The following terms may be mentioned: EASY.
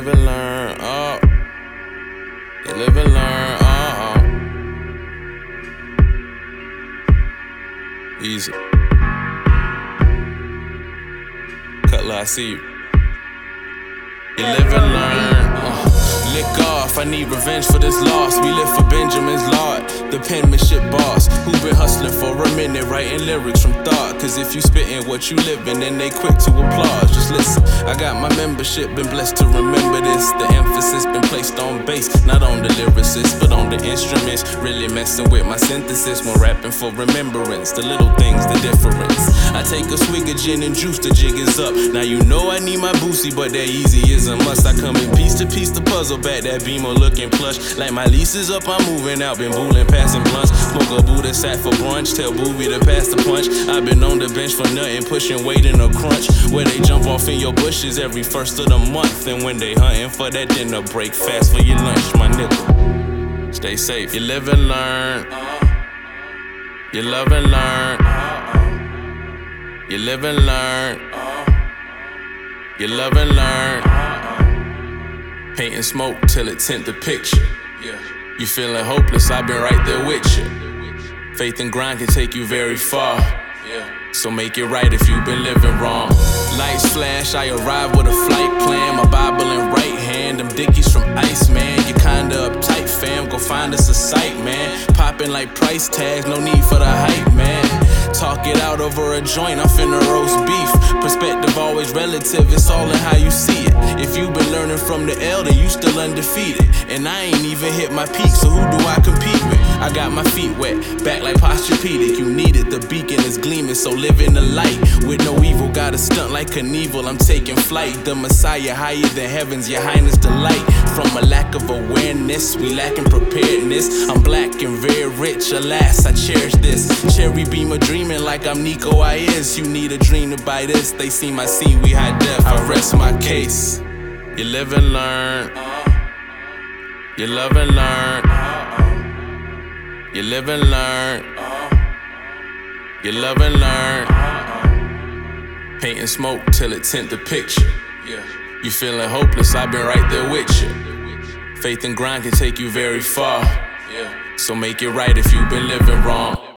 live and learn, oh. You live and learn, oh. Easy. Cutler, I see you. You live and learn, oh. Lick off, I need revenge for this loss. We live for Benjamin's Lord, the penmanship boss, who been hustling for a minute, writing lyrics from thought. Cause if you spittin' what you livin', then they quick to applaud. Just listen, I got my membership, been blessed to remember this. The emphasis been placed on bass, not on the lyricist, but on the instruments. Really messing with my synthesis when rapping for remembrance. The little things, the difference. I take a swig of gin and juice, the jig is up. Now you know I need my boosie, but that easy is a must. I come in piece to puzzle. Back that BMO looking plush, like my lease is up, I'm moving out. Been booling, passing blunts, smoke a Buddha sack for brunch. Tell Boobie to pass the punch. I've been on the bench for nothing, pushing weight in a crunch. Where they jump off in your bushes every first of the month, and when they hunting for that dinner break, fast for your lunch, my nigga. Stay safe. You live and learn. You love and learn. You live and learn. You love and learn. Painting smoke till it tint the picture. You feeling hopeless, I've been right there with you. Faith and grind can take you very far. So make it right if you've been living wrong. Lights flash, I arrive with a flight plan. My Bible in right hand, them dickies from Iceman. You kinda uptight, fam, go find us a site, man. Popping like price tags, no need for the hype, man. Talk it out over a joint, I'm finna roast beef. Perspective always relative, it's all in how you see it. If you been learning from the elder, you still undefeated. And I ain't even hit my peak, so who do I compete with? I got my feet wet, back like posturepedic. You need it, the beacon is gleaming, so live in the light. With no evil, got a stunt like Knievel, I'm taking flight. The Messiah higher than heavens, your highness delight. From a lack of awareness, we lacking preparedness. I'm black and very rich, alas, I cherish this. Cherry beamer dream. Like I'm Nico I is. You need a dream to buy this. They see my scene, we high def. I rest my case. You live and learn. You love and learn. You live and learn. You love and learn. Painting smoke till it tint the picture. You feeling hopeless, I've been right there with you. Faith and grind can take you very far. So make it right if you've been living wrong.